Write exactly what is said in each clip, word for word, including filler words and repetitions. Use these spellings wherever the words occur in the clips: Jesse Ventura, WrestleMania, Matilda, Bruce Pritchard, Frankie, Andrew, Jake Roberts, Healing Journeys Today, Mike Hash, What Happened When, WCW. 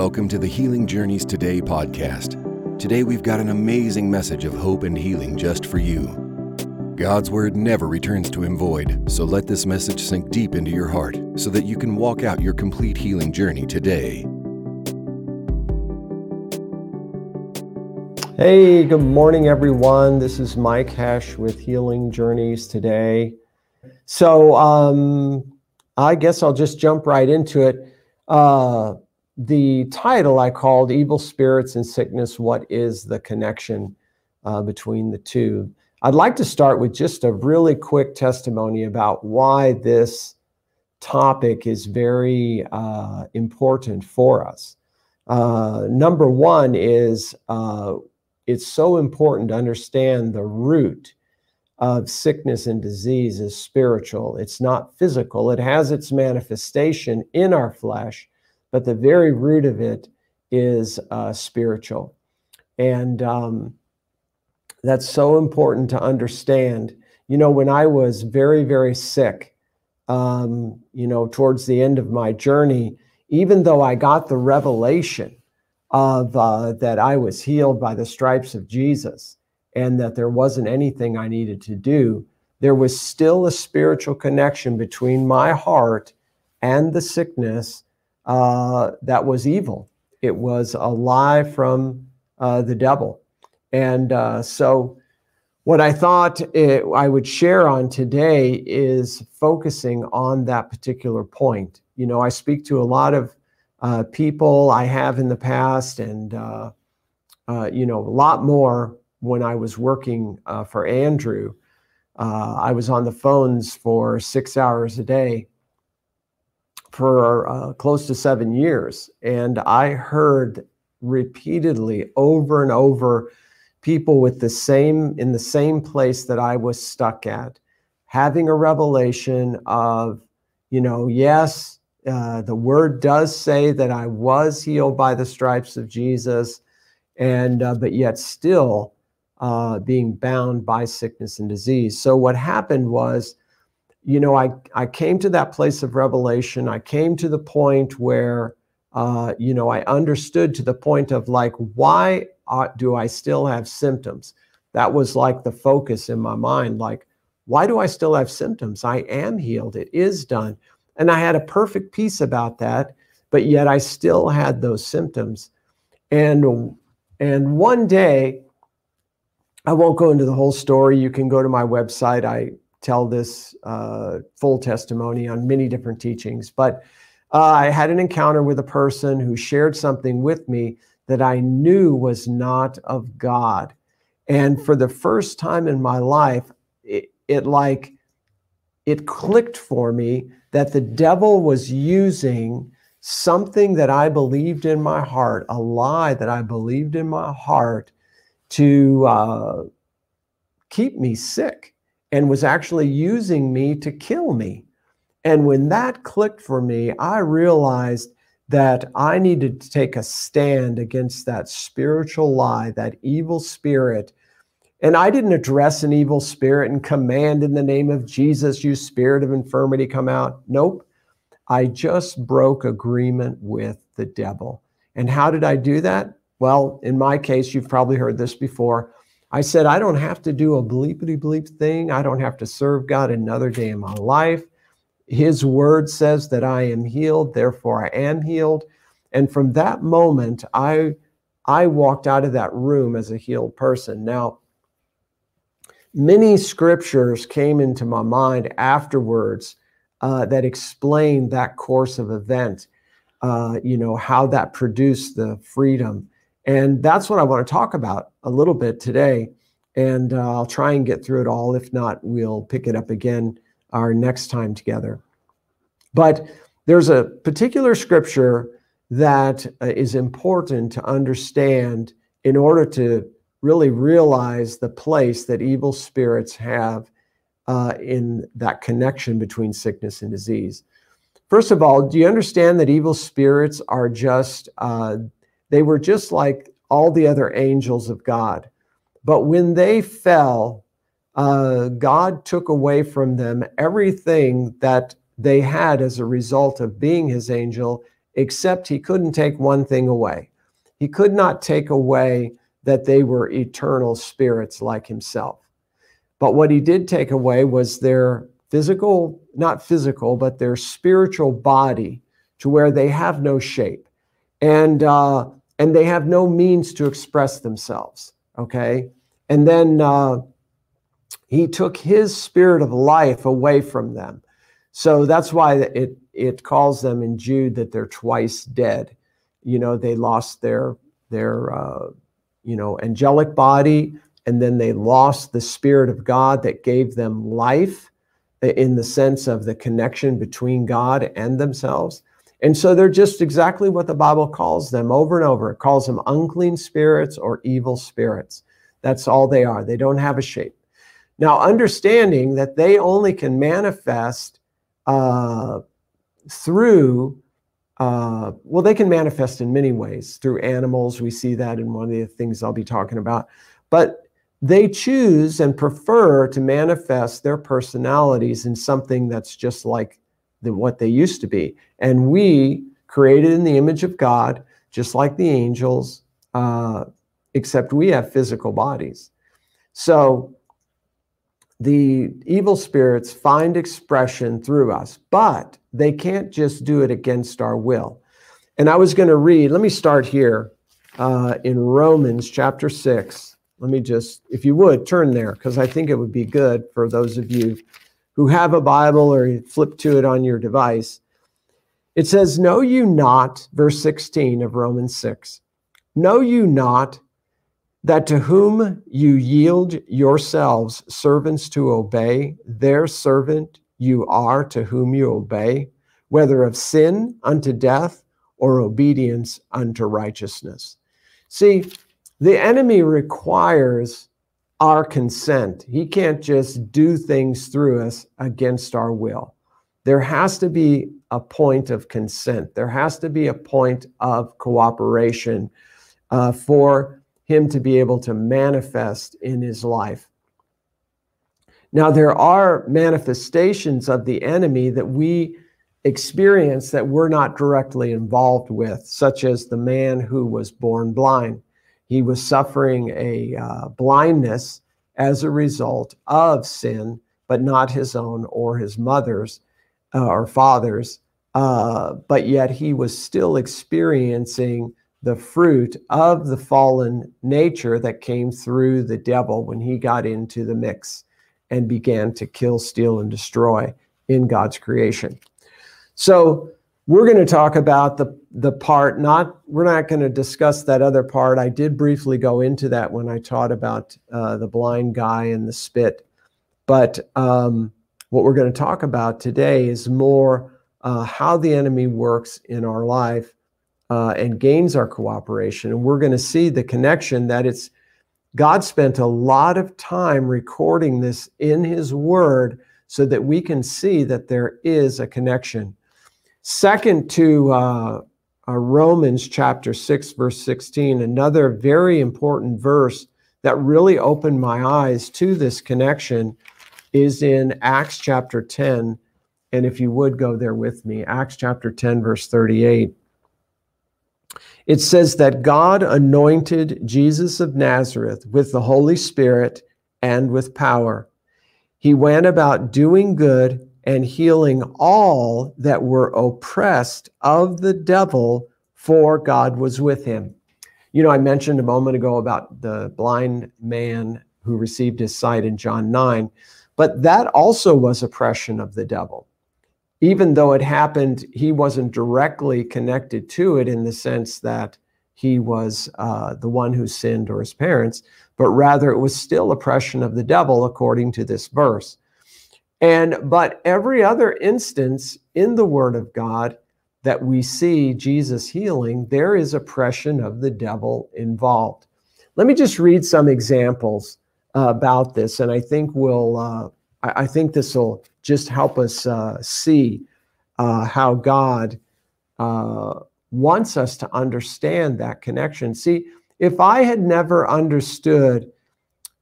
Welcome to the Healing Journeys Today podcast. Today we've got an amazing message of hope and healing just for you. God's word never returns to him void, so let this message sink deep into your heart so that you can walk out your complete healing journey today. Hey, good morning everyone. This is Mike Hash with Healing Journeys Today. So um, I guess I'll just jump right into it. Uh, The title I called Evil Spirits and Sickness, What is the Connection uh, Between the Two? I'd like to start with just a really quick testimony about why this topic is very uh, important for us. Uh, number one is uh, it's so important to understand the root of sickness and disease is spiritual. It's not physical. It has its manifestation in our flesh, but the very root of it is uh, spiritual. And um, that's so important to understand. You know, when I was very, very sick, um, you know, towards the end of my journey, even though I got the revelation of uh, that I was healed by the stripes of Jesus and that there wasn't anything I needed to do, there was still a spiritual connection between my heart and the sickness Uh, that was evil. It was a lie from uh, the devil. And uh, so what I thought it, I would share on today is focusing on that particular point. You know, I speak to a lot of uh, people I have in the past and, uh, uh, you know, a lot more when I was working uh, for Andrew. Uh, I was on the phones for six hours a day for uh, close to seven years. And I heard repeatedly over and over people with the same, in the same place that I was stuck at, having a revelation of, you know, yes, uh, the word does say that I was healed by the stripes of Jesus, and uh, but yet still uh, being bound by sickness and disease. So what happened was, you know, I, I came to that place of revelation. I came to the point where, uh, you know, I understood to the point of like, why do I still have symptoms? That was like the focus in my mind. Like, why do I still have symptoms? I am healed. It is done. And I had a perfect peace about that, but yet I still had those symptoms. And, and one day, I won't go into the whole story. You can go to my website. I tell this uh, full testimony on many different teachings. But uh, I had an encounter with a person who shared something with me that I knew was not of God. And for the first time in my life, it, it like, it clicked for me that the devil was using something that I believed in my heart, a lie that I believed in my heart, to uh, keep me sick, and was actually using me to kill me. And when that clicked for me, I realized that I needed to take a stand against that spiritual lie, that evil spirit. And I didn't address an evil spirit and command in the name of Jesus, you spirit of infirmity, come out. Nope. I just broke agreement with the devil. And how did I do that? Well, in my case, you've probably heard this before. I said, I don't have to do a bleepity-bleep thing. I don't have to serve God another day in my life. His word says that I am healed, therefore I am healed. And from that moment, I, I walked out of that room as a healed person. Now, many scriptures came into my mind afterwards uh, that explained that course of event, uh, you know, how that produced the freedom. And that's what I want to talk about a little bit today. And uh, I'll try and get through it all. If not, we'll pick it up again our next time together. But there's a particular scripture that uh, is important to understand in order to really realize the place that evil spirits have uh, in that connection between sickness and disease. First of all, do you understand that evil spirits are just... Uh, They were just like all the other angels of God. But when they fell, uh, God took away from them everything that they had as a result of being his angel except he couldn't take one thing away. He could not take away that they were eternal spirits like himself. But what he did take away was their physical, not physical, but their spiritual body, to where they have no shape and, uh, and they have no means to express themselves, okay? And then uh, he took his spirit of life away from them. So that's why it, it calls them in Jude that they're twice dead. You know, they lost their, their uh, you know, angelic body, and then they lost the Spirit of God that gave them life in the sense of the connection between God and themselves. And so they're just exactly what the Bible calls them over and over. It calls them unclean spirits or evil spirits. That's all they are. They don't have a shape. Now, understanding that they only can manifest uh, through, uh, well, they can manifest in many ways through animals. We see that in one of the things I'll be talking about. But they choose and prefer to manifest their personalities in something that's just like the, what they used to be. And we, created in the image of God, just like the angels, uh, except we have physical bodies. So the evil spirits find expression through us, but they can't just do it against our will. And I was going to read, let me start here uh, in Romans chapter six. Let me just, if you would, turn there, because I think it would be good for those of you who have a Bible or you flip to it on your device. It says, know you not, verse sixteen of Romans six, know you not that to whom you yield yourselves servants to obey, their servant you are to whom you obey, whether of sin unto death or obedience unto righteousness. See, the enemy requires our consent. He can't just do things through us against our will. There has to be a point of consent. There has to be a point of cooperation uh, for him to be able to manifest in his life. Now, there are manifestations of the enemy that we experience that we're not directly involved with, such as the man who was born blind. He was suffering a uh, blindness as a result of sin, but not his own or his mother's uh, or father's. Uh, but yet he was still experiencing the fruit of the fallen nature that came through the devil when he got into the mix and began to kill, steal, and destroy in God's creation. So we're going to talk about the, the part, not, we're not going to discuss that other part. I did briefly go into that when I taught about uh, the blind guy and the spit. But um, what we're going to talk about today is more uh, how the enemy works in our life uh, and gains our cooperation. And we're going to see the connection that it's, God spent a lot of time recording this in his word so that we can see that there is a connection. Second to uh, uh, Romans chapter six, verse sixteen, another very important verse that really opened my eyes to this connection is in Acts chapter ten. And if you would go there with me, Acts chapter ten, verse thirty-eight. It says that God anointed Jesus of Nazareth with the Holy Spirit and with power. He went about doing good and healing all that were oppressed of the devil, for God was with him. You know, I mentioned a moment ago about the blind man who received his sight in John nine, but that also was oppression of the devil. Even though it happened, he wasn't directly connected to it in the sense that he was uh, the one who sinned or his parents, but rather it was still oppression of the devil according to this verse. And, but every other instance in the Word of God that we see Jesus healing, there is oppression of the devil involved. Let me just read some examples uh, about this, and I think we'll, uh, I, I think this will just help us uh, see uh, how God uh, wants us to understand that connection. See, if I had never understood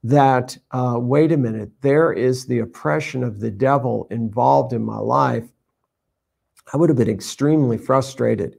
that, uh, wait a minute, there is the oppression of the devil involved in my life, I would have been extremely frustrated.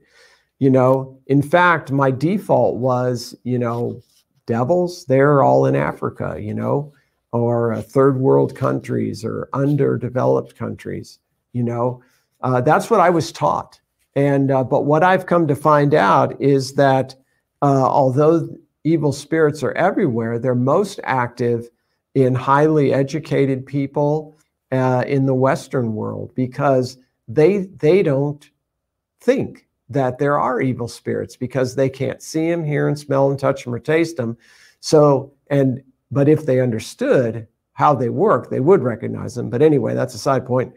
You know, in fact, my default was, you know, devils, they're all in Africa, you know, or uh, third world countries or underdeveloped countries, you know. Uh, that's what I was taught. And uh, but what I've come to find out is that uh, although evil spirits are everywhere, they're most active in highly educated people uh, in the Western world, because they, they don't think that there are evil spirits, because they can't see them, hear and smell and touch them or taste them. So, and, but if they understood how they work, they would recognize them. But anyway, that's a side point.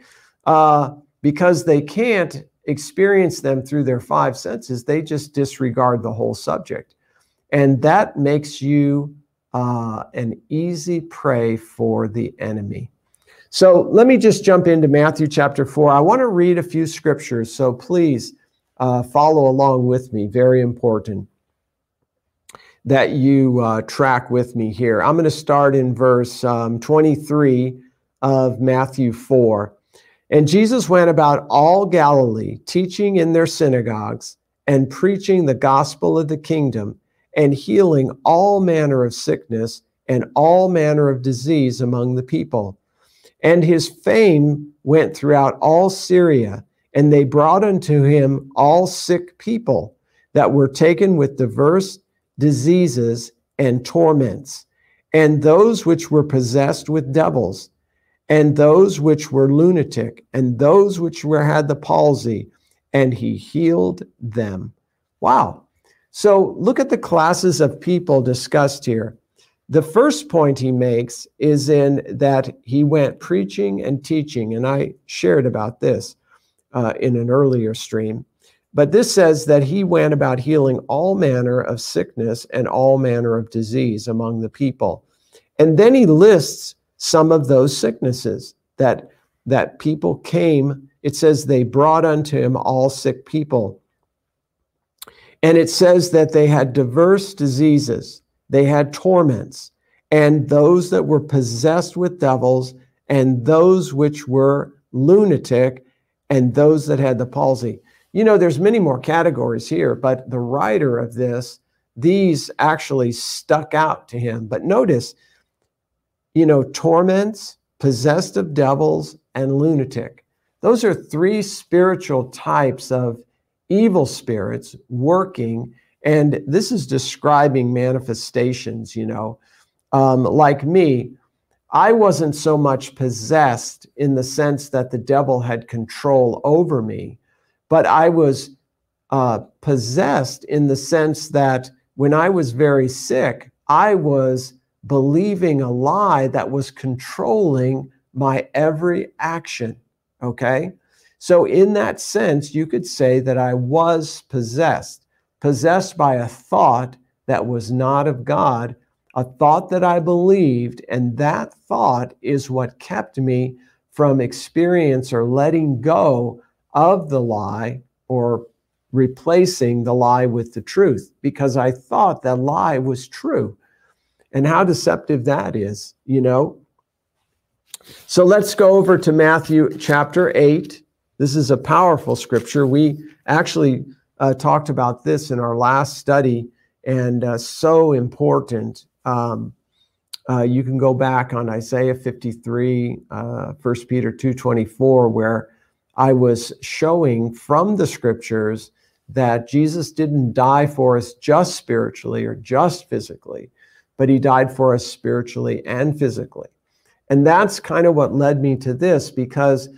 Uh, because they can't experience them through their five senses, they just disregard the whole subject. And that makes you uh, an easy prey for the enemy. So let me just jump into Matthew chapter four. I want to read a few scriptures, so please uh, follow along with me. Very important that you uh, track with me here. I'm going to start in verse um, twenty-three of Matthew four. And Jesus went about all Galilee, teaching in their synagogues and preaching the gospel of the kingdom, and healing all manner of sickness and all manner of disease among the people. And his fame went throughout all Syria, and they brought unto him all sick people that were taken with diverse diseases and torments, and those which were possessed with devils, and those which were lunatic, and those which were had the palsy, and he healed them. Wow. So look at the classes of people discussed here. The first point he makes is in that he went preaching and teaching, and I shared about this uh, in an earlier stream. But this says that he went about healing all manner of sickness and all manner of disease among the people. And then he lists some of those sicknesses that, that people came. It says they brought unto him all sick people. And it says that they had diverse diseases, they had torments, and those that were possessed with devils, and those which were lunatic, and those that had the palsy. You know, there's many more categories here, but the writer of this, these actually stuck out to him. But notice, you know, torments, possessed of devils, and lunatic. Those are three spiritual types of evil spirits working, and this is describing manifestations, you know. Um, like me, I wasn't so much possessed in the sense that the devil had control over me, but I was uh, possessed in the sense that when I was very sick, I was believing a lie that was controlling my every action, okay? So in that sense, you could say that I was possessed, possessed by a thought that was not of God, a thought that I believed, and that thought is what kept me from experience or letting go of the lie or replacing the lie with the truth, because I thought that lie was true. And how deceptive that is, you know? So let's go over to Matthew chapter eight. This is a powerful scripture. We actually uh, talked about this in our last study, and uh, so important. Um, uh, you can go back on Isaiah fifty-three, uh, First Peter two twenty-four, where I was showing from the scriptures that Jesus didn't die for us just spiritually or just physically, but he died for us spiritually and physically. And that's kind of what led me to this, because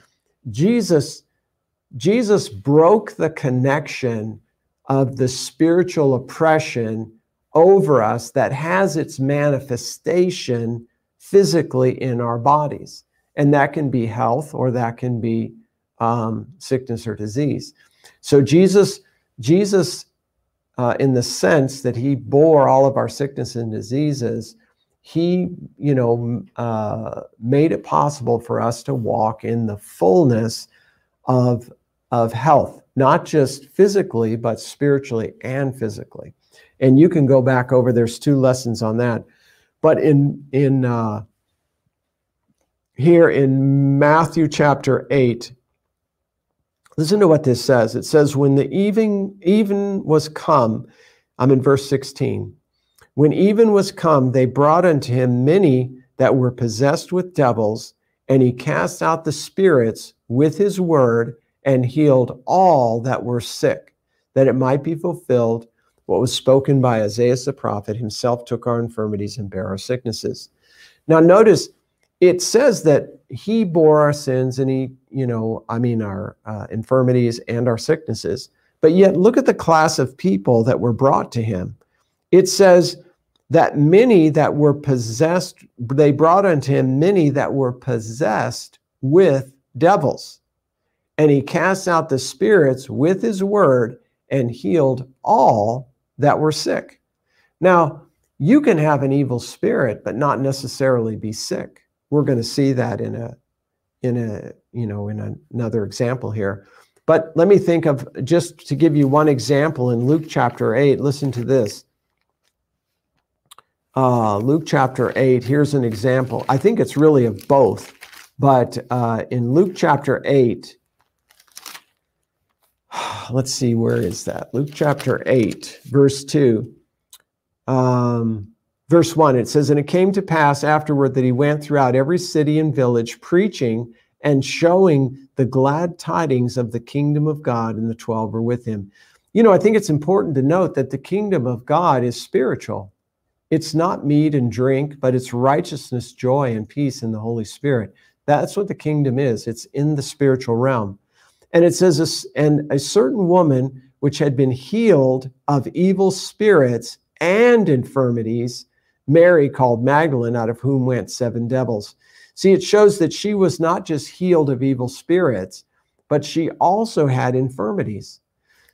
Jesus Jesus broke the connection of the spiritual oppression over us that has its manifestation physically in our bodies. And that can be health, or that can be um, sickness or disease. So Jesus, Jesus uh, in the sense that he bore all of our sickness and diseases, he, you know, uh, made it possible for us to walk in the fullness of, of health, not just physically, but spiritually and physically. And you can go back over, there's two lessons on that. But in, in uh, here in Matthew chapter eight, Listen to what this says. It says, when the even, even was come, I'm in verse sixteen. When even was come, they brought unto him many that were possessed with devils, and he cast out the spirits with his word and healed all that were sick, that it might be fulfilled what was spoken by Isaiah the prophet, himself took our infirmities and bare our sicknesses. Now notice, it says that he bore our sins and he, you know, I mean our uh, infirmities and our sicknesses, but yet look at the class of people that were brought to him. It says that many that were possessed, they brought unto him many that were possessed with devils. And he cast out the spirits with his word and healed all that were sick. Now, you can have an evil spirit, but not necessarily be sick. We're going to see that in a, in a, you know, in another example here. But let me think of, just to give you one example, in Luke chapter eight, listen to this. Uh, Luke chapter eight, here's an example. I think it's really of both. But uh, in Luke chapter eight, let's see, where is that? Luke chapter eight, verse two, um, verse one, it says, and it came to pass afterward that he went throughout every city and village, preaching and showing the glad tidings of the kingdom of God, and the twelve were with him. You know, I think it's important to note that the kingdom of God is spiritual. It's not meat and drink, but it's righteousness, joy, and peace in the Holy Spirit. That's what the kingdom is. It's in the spiritual realm. And it says, and a certain woman which had been healed of evil spirits and infirmities, Mary called Magdalene, out of whom went seven devils. See, it shows that she was not just healed of evil spirits, but she also had infirmities.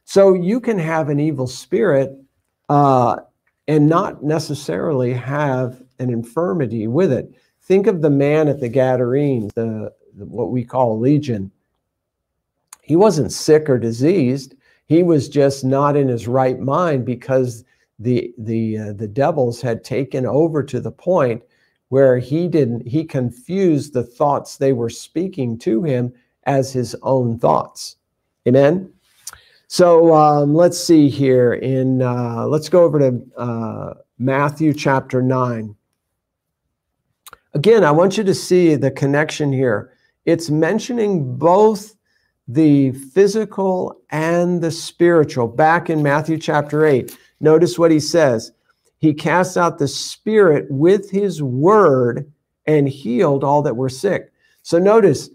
So you can have an evil spirit uh, and not necessarily have an infirmity with it. Think of the man at the Gadarenes, the, what we call legion. He wasn't sick or diseased. He was just not in his right mind, because the the uh, the devils had taken over to the point where he didn't. He confused the thoughts they were speaking to him as his own thoughts. Amen. So um, let's see here. In uh, let's go over to uh, Matthew chapter nine. Again, I want you to see the connection here. It's mentioning both the physical and the spiritual. Back in Matthew chapter eight, notice what he says. He cast out the spirit with his word and healed all that were sick. So notice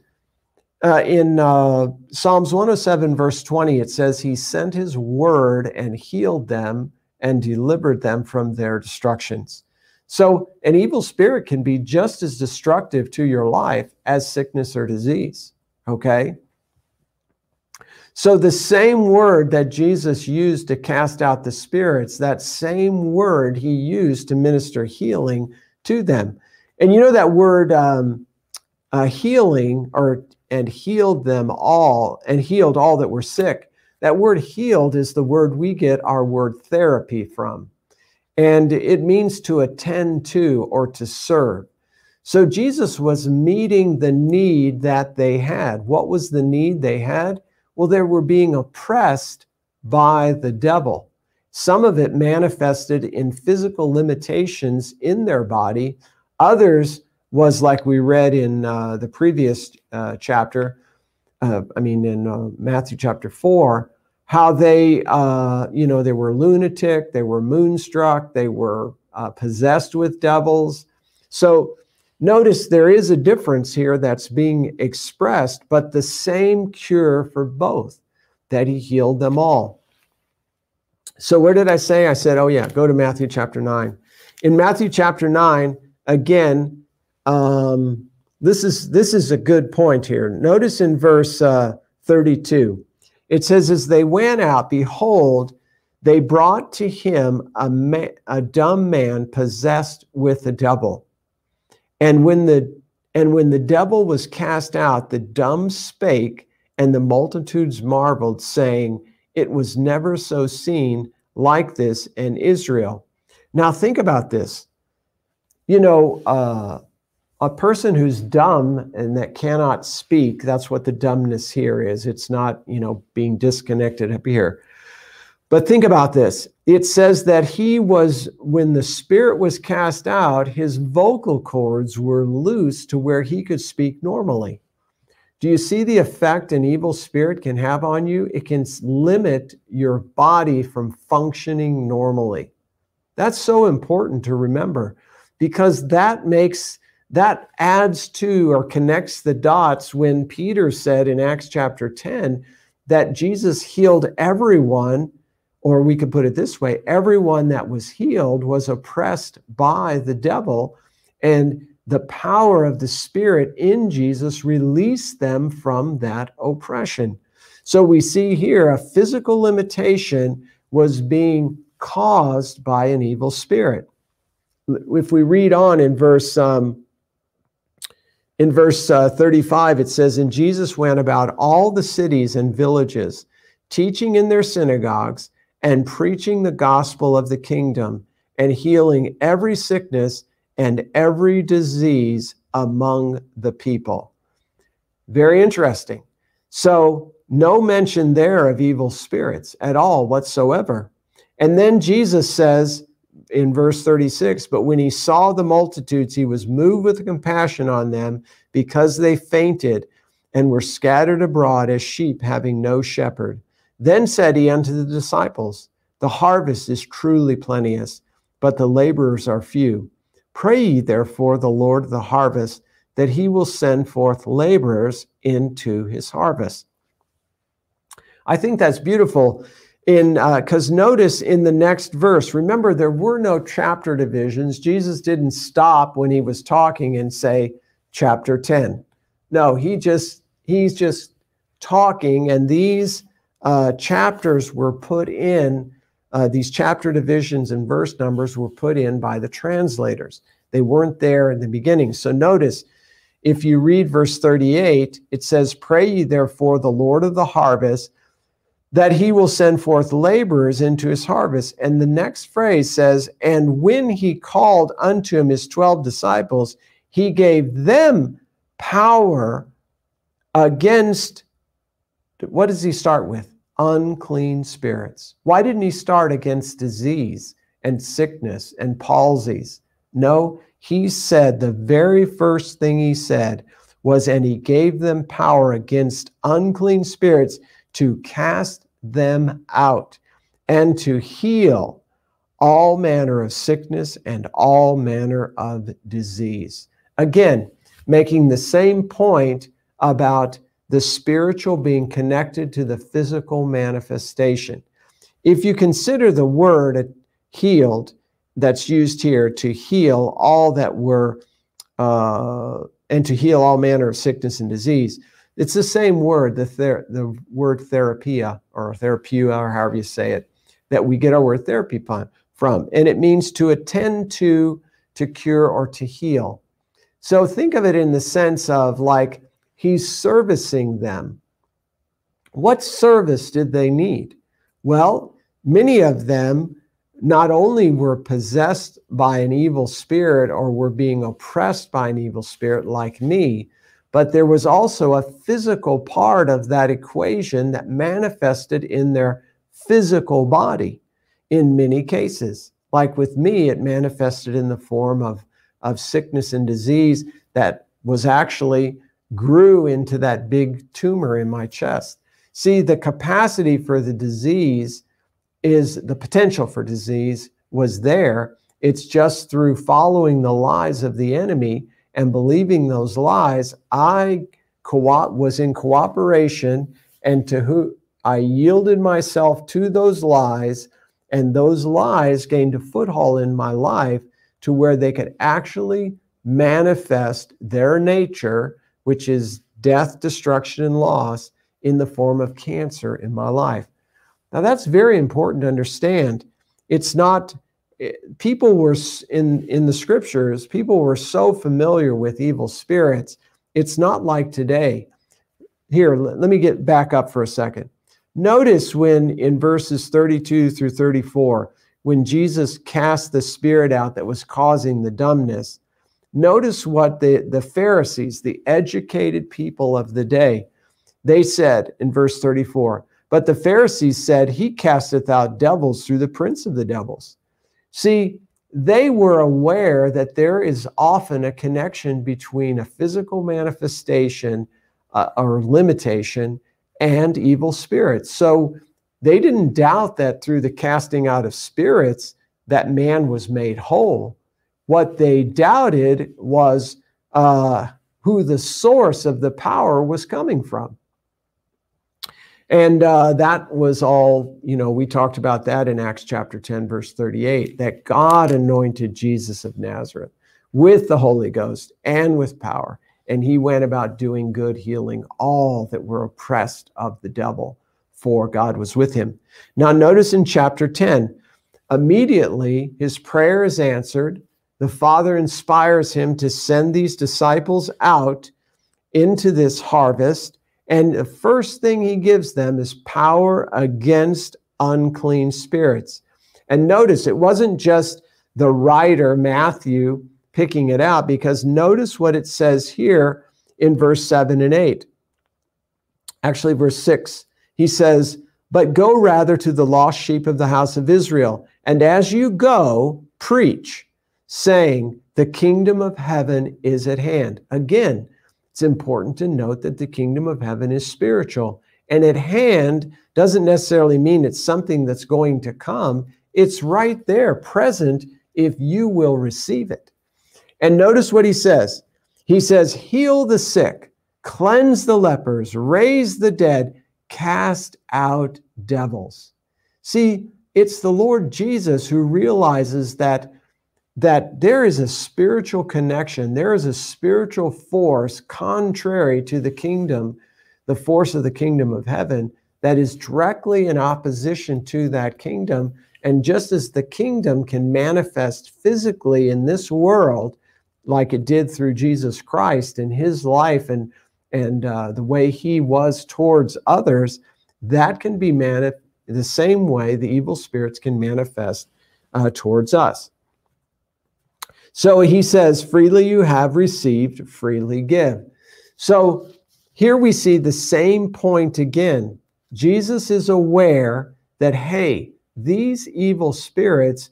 uh, in uh, Psalms one oh seven verse twenty, it says, he sent his word and healed them and delivered them from their destructions. So an evil spirit can be just as destructive to your life as sickness or disease, okay? So the same word that Jesus used to cast out the spirits, that same word he used to minister healing to them. And you know that word um, uh, healing, or and healed them all, and healed all that were sick. That word healed is the word we get our word therapy from. And it means to attend to or to serve. So Jesus was meeting the need that they had. What was the need they had? Well, they were being oppressed by the devil. Some of it manifested in physical limitations in their body. Others was, like we read in uh, the previous uh, chapter, uh, I mean in uh, Matthew chapter four, how they, uh, you know, they were lunatic, they were moonstruck, they were uh, possessed with devils. So notice there is a difference here that's being expressed, but the same cure for both, that he healed them all. So where did I say? I said, oh yeah, go to Matthew chapter nine. In Matthew chapter nine, again, um, this is, this is a good point here. Notice in verse uh, thirty-two, it says, as they went out, behold, they brought to him a, man, a dumb man possessed with a devil. And when the and when the devil was cast out, the dumb spake, and the multitudes marveled, saying, it was never so seen like this in Israel. Now think about this. You know, uh, a person who's dumb and that cannot speak, that's what the dumbness here is. It's not, you know, being disconnected up here. But think about this. It says that he was, when the spirit was cast out, his vocal cords were loose to where he could speak normally. Do you see the effect an evil spirit can have on you? It can limit your body from functioning normally. That's so important to remember, because that makes, that adds to or connects the dots when Peter said in Acts chapter ten that Jesus healed everyone. Or we could put it this way, everyone that was healed was oppressed by the devil, and the power of the Spirit in Jesus released them from that oppression. So we see here a physical limitation was being caused by an evil spirit. If we read on in verse, um, in verse uh, thirty-five, it says, "And Jesus went about all the cities and villages, teaching in their synagogues, and preaching the gospel of the kingdom, and healing every sickness and every disease among the people." Very interesting. So no mention there of evil spirits at all whatsoever. And then Jesus says in verse thirty-six, "But when he saw the multitudes, he was moved with compassion on them, because they fainted and were scattered abroad as sheep having no shepherd. Then said he unto the disciples, The harvest is truly plenteous, but the laborers are few. Pray ye therefore the Lord of the harvest, that he will send forth laborers into his harvest." I think that's beautiful, in because uh, notice in the next verse, remember there were no chapter divisions. Jesus didn't stop when he was talking and say, chapter ten. No, he just he's just talking, and these Uh, chapters were put in, uh, these chapter divisions and verse numbers were put in by the translators. They weren't there in the beginning. So notice, if you read verse thirty-eight, it says, "Pray ye therefore the Lord of the harvest, that he will send forth laborers into his harvest." And the next phrase says, "And when he called unto him his twelve disciples, he gave them power against," what does he start with? Unclean spirits. Why didn't he start against disease and sickness and palsies? No, he said the very first thing he said was, "And he gave them power against unclean spirits to cast them out and to heal all manner of sickness and all manner of disease." Again, making the same point about the spiritual being connected to the physical manifestation. If you consider the word healed that's used here to heal all that were, uh, and to heal all manner of sickness and disease, it's the same word, the, ther the word therapia, or therapia, or however you say it, that we get our word therapy from. And it means to attend to, to cure, or to heal. So think of it in the sense of, like, he's servicing them. What service did they need? Well, many of them not only were possessed by an evil spirit or were being oppressed by an evil spirit like me, but there was also a physical part of that equation that manifested in their physical body in many cases. Like with me, it manifested in the form of, of sickness and disease that was actually grew into that big tumor in my chest. See, the capacity for the disease is, the potential for disease was there. It's just through following the lies of the enemy and believing those lies, I co- was in cooperation, and to who I yielded myself to those lies, and those lies gained a foothold in my life to where they could actually manifest their nature, which is death, destruction, and loss, in the form of cancer in my life. Now, that's very important to understand. It's not, it, people were, in, in the scriptures, people were so familiar with evil spirits. It's not like today. Here, let, let me get back up for a second. Notice when in verses thirty-two through thirty-four, when Jesus cast the spirit out that was causing the dumbness, Notice what the, the Pharisees, the educated people of the day, they said in verse thirty-four, but the Pharisees said, he casteth out devils through the prince of the devils. See, they were aware that there is often a connection between a physical manifestation uh, or limitation and evil spirits. So they didn't doubt that through the casting out of spirits that man was made whole. What they doubted was uh, who the source of the power was coming from. And uh, that was all, you know, we talked about that in Acts chapter ten, verse thirty-eight, that God anointed Jesus of Nazareth with the Holy Ghost and with power. And he went about doing good, healing all that were oppressed of the devil, for God was with him. Now notice in chapter ten, immediately his prayer is answered. The Father inspires him to send these disciples out into this harvest. And the first thing he gives them is power against unclean spirits. And notice it wasn't just the writer, Matthew, picking it out, because notice what it says here in verse seven and eight. Actually, verse six, he says, but go rather to the lost sheep of the house of Israel. And as you go, preach, saying, the kingdom of heaven is at hand. Again, it's important to note that the kingdom of heaven is spiritual, and at hand doesn't necessarily mean it's something that's going to come. It's right there, present, if you will receive it. And notice what he says. He says, heal the sick, cleanse the lepers, raise the dead, cast out devils. See, it's the Lord Jesus who realizes that that there is a spiritual connection, there is a spiritual force contrary to the kingdom, the force of the kingdom of heaven, that is directly in opposition to that kingdom. And just as the kingdom can manifest physically in this world, like it did through Jesus Christ in his life and, and uh, the way he was towards others, that can be manifest the same way the evil spirits can manifest uh, towards us. So he says, freely you have received, freely give. So here we see the same point again. Jesus is aware that, hey, these evil spirits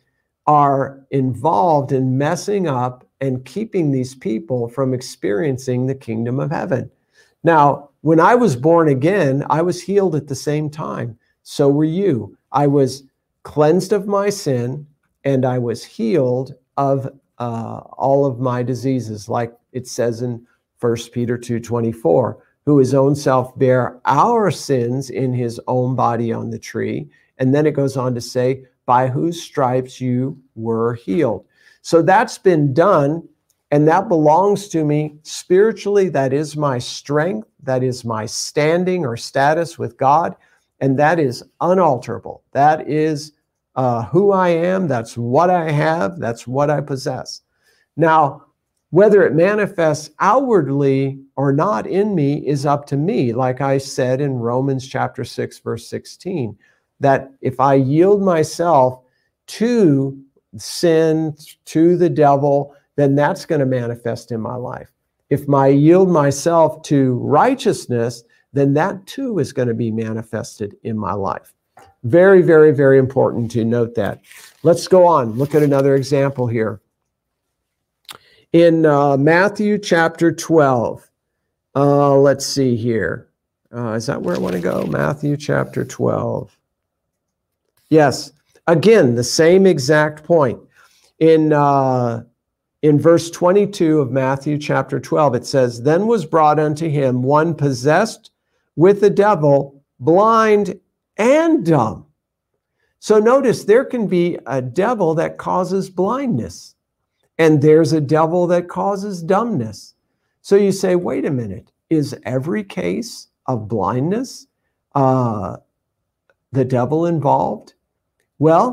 are involved in messing up and keeping these people from experiencing the kingdom of heaven. Now, when I was born again, I was healed at the same time. So were you. I was cleansed of my sin, and I was healed of Uh, all of my diseases, like it says in First Peter two twenty-four, who his own self bare our sins in his own body on the tree. And then it goes on to say, by whose stripes you were healed. So that's been done, and that belongs to me spiritually. That is my strength. That is my standing or status with God. And that is unalterable. That is Uh, who I am, that's what I have, that's what I possess. Now, whether it manifests outwardly or not in me is up to me, like I said in Romans chapter six, verse sixteen, that if I yield myself to sin, to the devil, then that's going to manifest in my life. If I yield myself to righteousness, then that too is going to be manifested in my life. Very, very, very important to note that. Let's go on. Look at another example here. In uh, Matthew chapter twelve, uh, let's see here. Uh, is that where I want to go? Matthew chapter twelve. Yes. Again, the same exact point. In, uh, in verse twenty-two of Matthew chapter twelve, it says, then was brought unto him one possessed with the devil, blind and dumb. So notice there can be a devil that causes blindness, and there's a devil that causes dumbness. So you say, wait a minute, is every case of blindness uh, the devil involved? Well,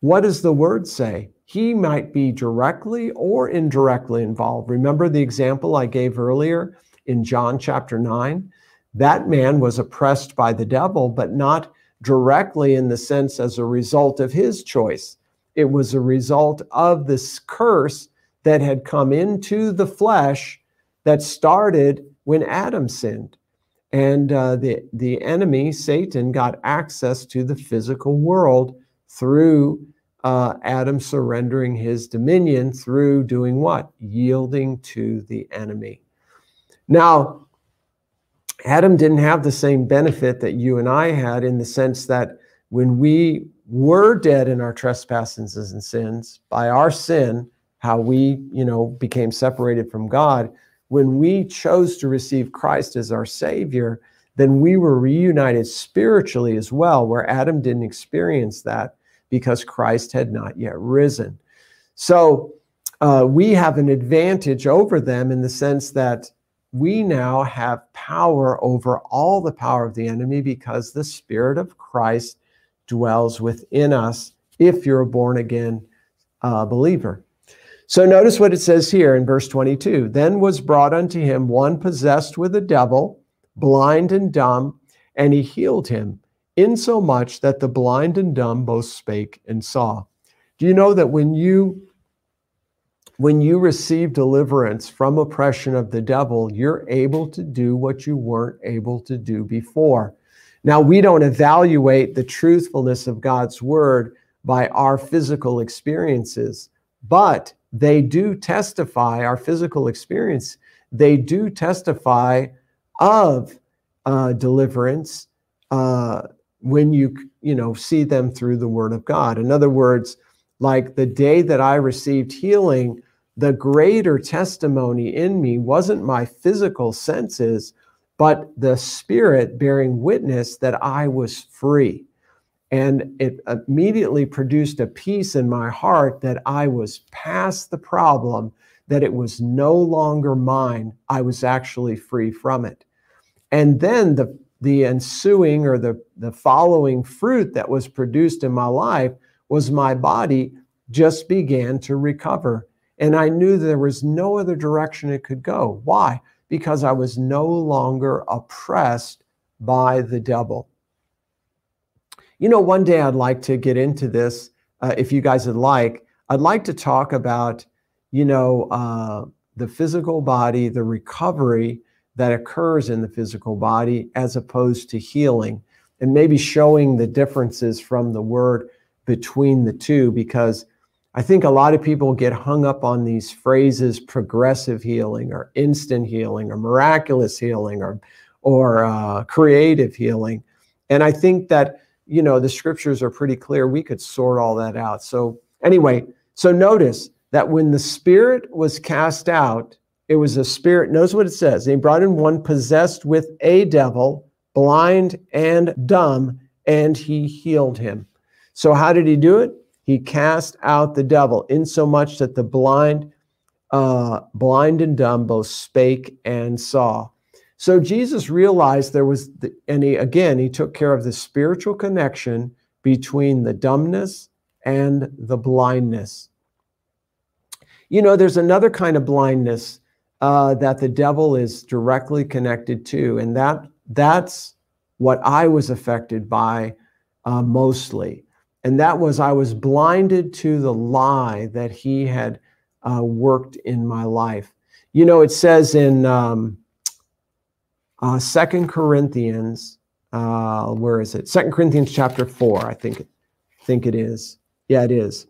what does the word say? He might be directly or indirectly involved. Remember the example I gave earlier in John chapter nine? That man was oppressed by the devil, but not directly in the sense as a result of his choice. It was a result of this curse that had come into the flesh that started when Adam sinned. And uh, the, the enemy, Satan, got access to the physical world through uh, Adam surrendering his dominion through doing what? Yielding to the enemy. Now, Adam didn't have the same benefit that you and I had, in the sense that when we were dead in our trespasses and sins, by our sin, how we, you know, became separated from God, when we chose to receive Christ as our Savior, then we were reunited spiritually as well, where Adam didn't experience that because Christ had not yet risen. So uh, we have an advantage over them in the sense that we now have power over all the power of the enemy, because the Spirit of Christ dwells within us if you're a born-again uh, believer. So notice what it says here in verse twenty-two. Then was brought unto him one possessed with a devil, blind and dumb, and he healed him, insomuch that the blind and dumb both spake and saw. Do you know that when you when you receive deliverance from oppression of the devil, you're able to do what you weren't able to do before? Now, we don't evaluate the truthfulness of God's word by our physical experiences, but they do testify, our physical experience, they do testify of uh, deliverance uh, when you, you know, see them through the word of God. In other words, like the day that I received healing, the greater testimony in me wasn't my physical senses, but the Spirit bearing witness that I was free. And it immediately produced a peace in my heart that I was past the problem, that it was no longer mine. I was actually free from it. And then the, the ensuing or the, the following fruit that was produced in my life was my body just began to recover. And I knew there was no other direction it could go. Why? Because I was no longer oppressed by the devil. You know, one day I'd like to get into this, uh, if you guys would like. I'd like to talk about, you know, uh, the physical body, the recovery that occurs in the physical body as opposed to healing, and maybe showing the differences from the word between the two, because I think a lot of people get hung up on these phrases, progressive healing or instant healing or miraculous healing or, or uh, creative healing. And I think that, you know, the scriptures are pretty clear. We could sort all that out. So anyway, so notice that when the spirit was cast out, it was a spirit. Notice what it says. They brought in one possessed with a devil, blind and dumb, and he healed him. So how did he do it? He cast out the devil, insomuch that the blind, uh, blind and dumb both spake and saw. So Jesus realized there was, the, and he, again, he took care of the spiritual connection between the dumbness and the blindness. You know, there's another kind of blindness uh, that the devil is directly connected to, and that that's what I was affected by uh, mostly. And that was, I was blinded to the lie that he had uh, worked in my life. You know, it says in... Um, Uh, Second Corinthians, uh, where is it? Second Corinthians chapter four, I think, think it is. Yeah, it is.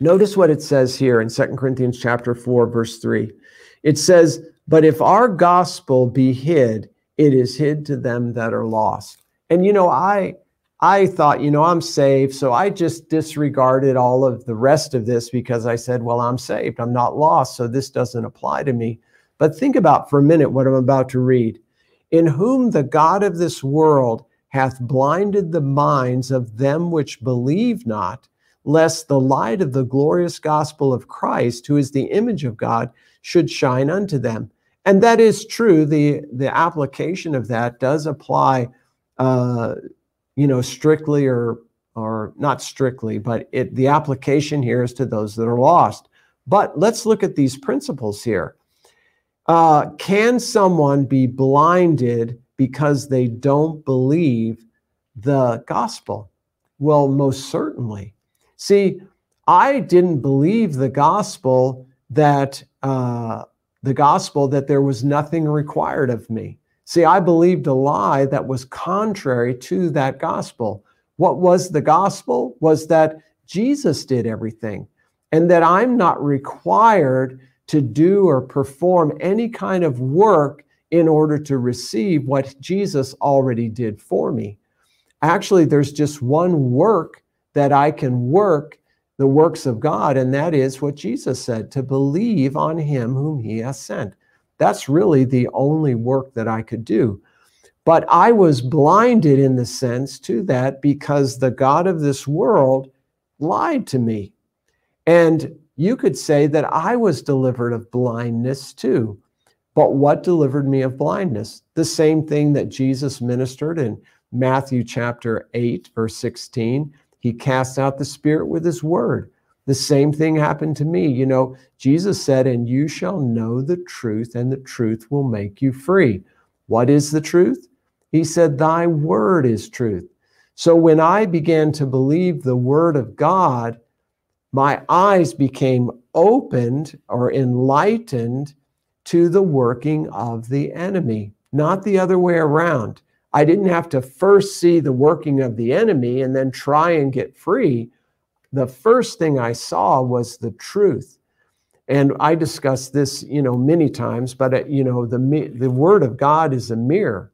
Notice what it says here in Second Corinthians chapter four, verse three. It says, but if our gospel be hid, it is hid to them that are lost. And, you know, I, I thought, you know, I'm saved. So I just disregarded all of the rest of this because I said, well, I'm saved. I'm not lost. So this doesn't apply to me. But think about for a minute what I'm about to read. In whom the God of this world hath blinded the minds of them which believe not, lest the light of the glorious gospel of Christ, who is the image of God, should shine unto them. And that is true. The, the application of that does apply, uh, you know, strictly or, or not strictly, but it, the application here is to those that are lost. But let's look at these principles here. Uh, can someone be blinded because they don't believe the gospel? Well, most certainly. See, I didn't believe the gospel that uh, the gospel that there was nothing required of me. See, I believed a lie that was contrary to that gospel. What was the gospel? Was that Jesus did everything, and that I'm not required to do or perform any kind of work in order to receive what Jesus already did for me. Actually, there's just one work that I can work, the works of God, and that is what Jesus said, to believe on him whom he has sent. That's really the only work that I could do. But I was blinded in the sense to that because the god of this world lied to me. And you could say that I was delivered of blindness too. But what delivered me of blindness? The same thing that Jesus ministered in Matthew chapter eight, verse sixteen. He cast out the spirit with his word. The same thing happened to me. You know, Jesus said, and you shall know the truth, and the truth will make you free. What is the truth? He said, thy word is truth. So when I began to believe the word of God, my eyes became opened or enlightened to the working of the enemy, not the other way around. I didn't have to first see the working of the enemy and then try and get free. The first thing I saw was the truth. And I discussed this, you know, many times, but, you know, the, the word of God is a mirror.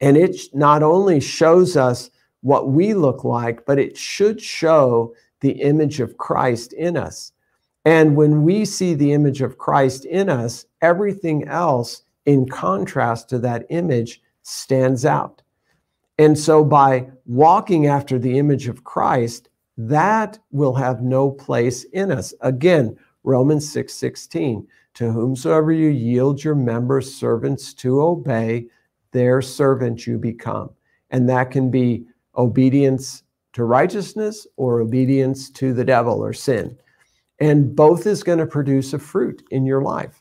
And it not only shows us what we look like, but it should show the image of Christ in us. And when we see the image of Christ in us, everything else in contrast to that image stands out. And so by walking after the image of Christ, that will have no place in us. Again, Romans six sixteen, to whomsoever you yield your members servants to obey, their servant you become. And that can be obedience to righteousness or obedience to the devil or sin. And both is going to produce a fruit in your life.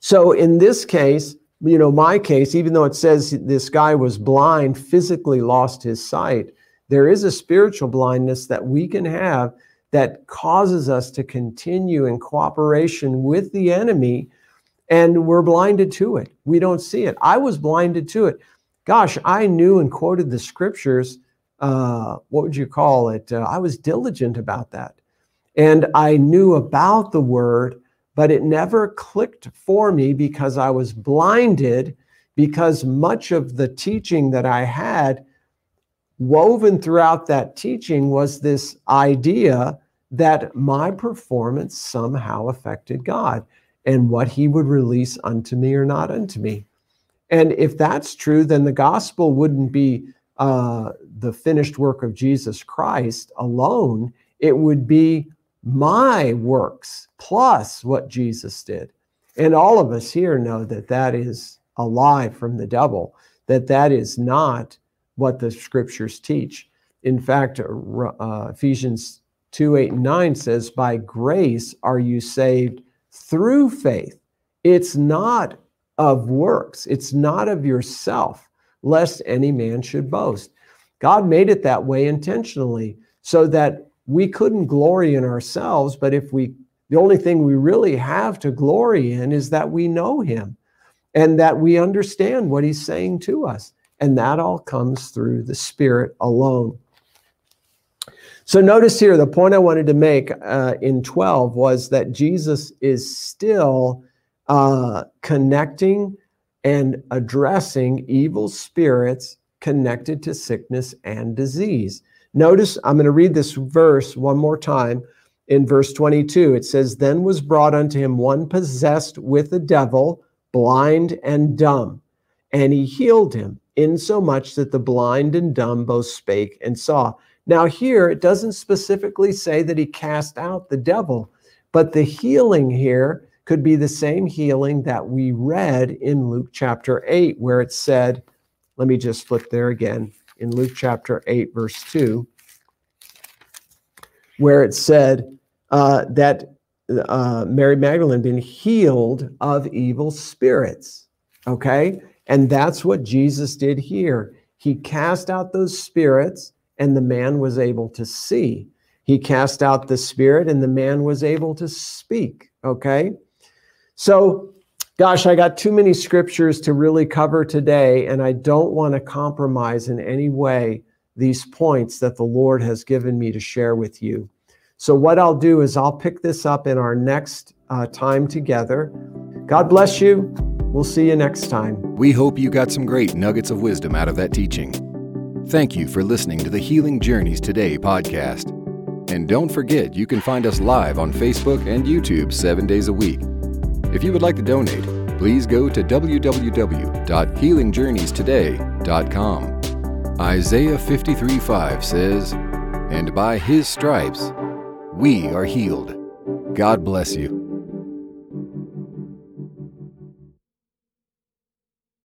So in this case, you know, my case, even though it says this guy was blind, physically lost his sight, there is a spiritual blindness that we can have that causes us to continue in cooperation with the enemy, and we're blinded to it. We don't see it. I was blinded to it. Gosh, I knew and quoted the scriptures. Uh, what would you call it? Uh, I was diligent about that. And I knew about the word, but it never clicked for me because I was blinded, because much of the teaching that I had, woven throughout that teaching, was this idea that my performance somehow affected God and what he would release unto me or not unto me. And if that's true, then the gospel wouldn't be Uh, the finished work of Jesus Christ alone. It would be my works plus what Jesus did. And all of us here know that that is a lie from the devil, that that is not what the scriptures teach. In fact, uh, Ephesians two, eight, and nine says, by grace are you saved through faith. It's not of works. It's not of yourself, lest any man should boast. God made it that way intentionally so that we couldn't glory in ourselves, but if we, the only thing we really have to glory in is that we know him and that we understand what he's saying to us. And that all comes through the Spirit alone. So notice here, the point I wanted to make uh, in twelve was that Jesus is still uh, connecting and addressing evil spirits connected to sickness and disease. Notice, I'm going to read this verse one more time. In verse twenty-two, it says, then was brought unto him one possessed with the devil, blind and dumb, and he healed him, insomuch that the blind and dumb both spake and saw. Now here, it doesn't specifically say that he cast out the devil, but the healing here could be the same healing that we read in Luke chapter eight, where it said, let me just flip there again, in Luke chapter eight, verse two, where it said uh, that uh, Mary Magdalene been healed of evil spirits, okay? And that's what Jesus did here. He cast out those spirits, and the man was able to see. He cast out the spirit and the man was able to speak. Okay. So gosh, I got too many scriptures to really cover today, and I don't want to compromise in any way these points that the Lord has given me to share with you. So what I'll do is I'll pick this up in our next uh, time together. God bless you. We'll see you next time. We hope you got some great nuggets of wisdom out of that teaching. Thank you for listening to the Healing Journeys Today podcast. And don't forget, you can find us live on Facebook and YouTube seven days a week. If you would like to donate, please go to w w w dot healing journeys today dot com. Isaiah fifty-three five says, "And by his stripes we are healed." God bless you.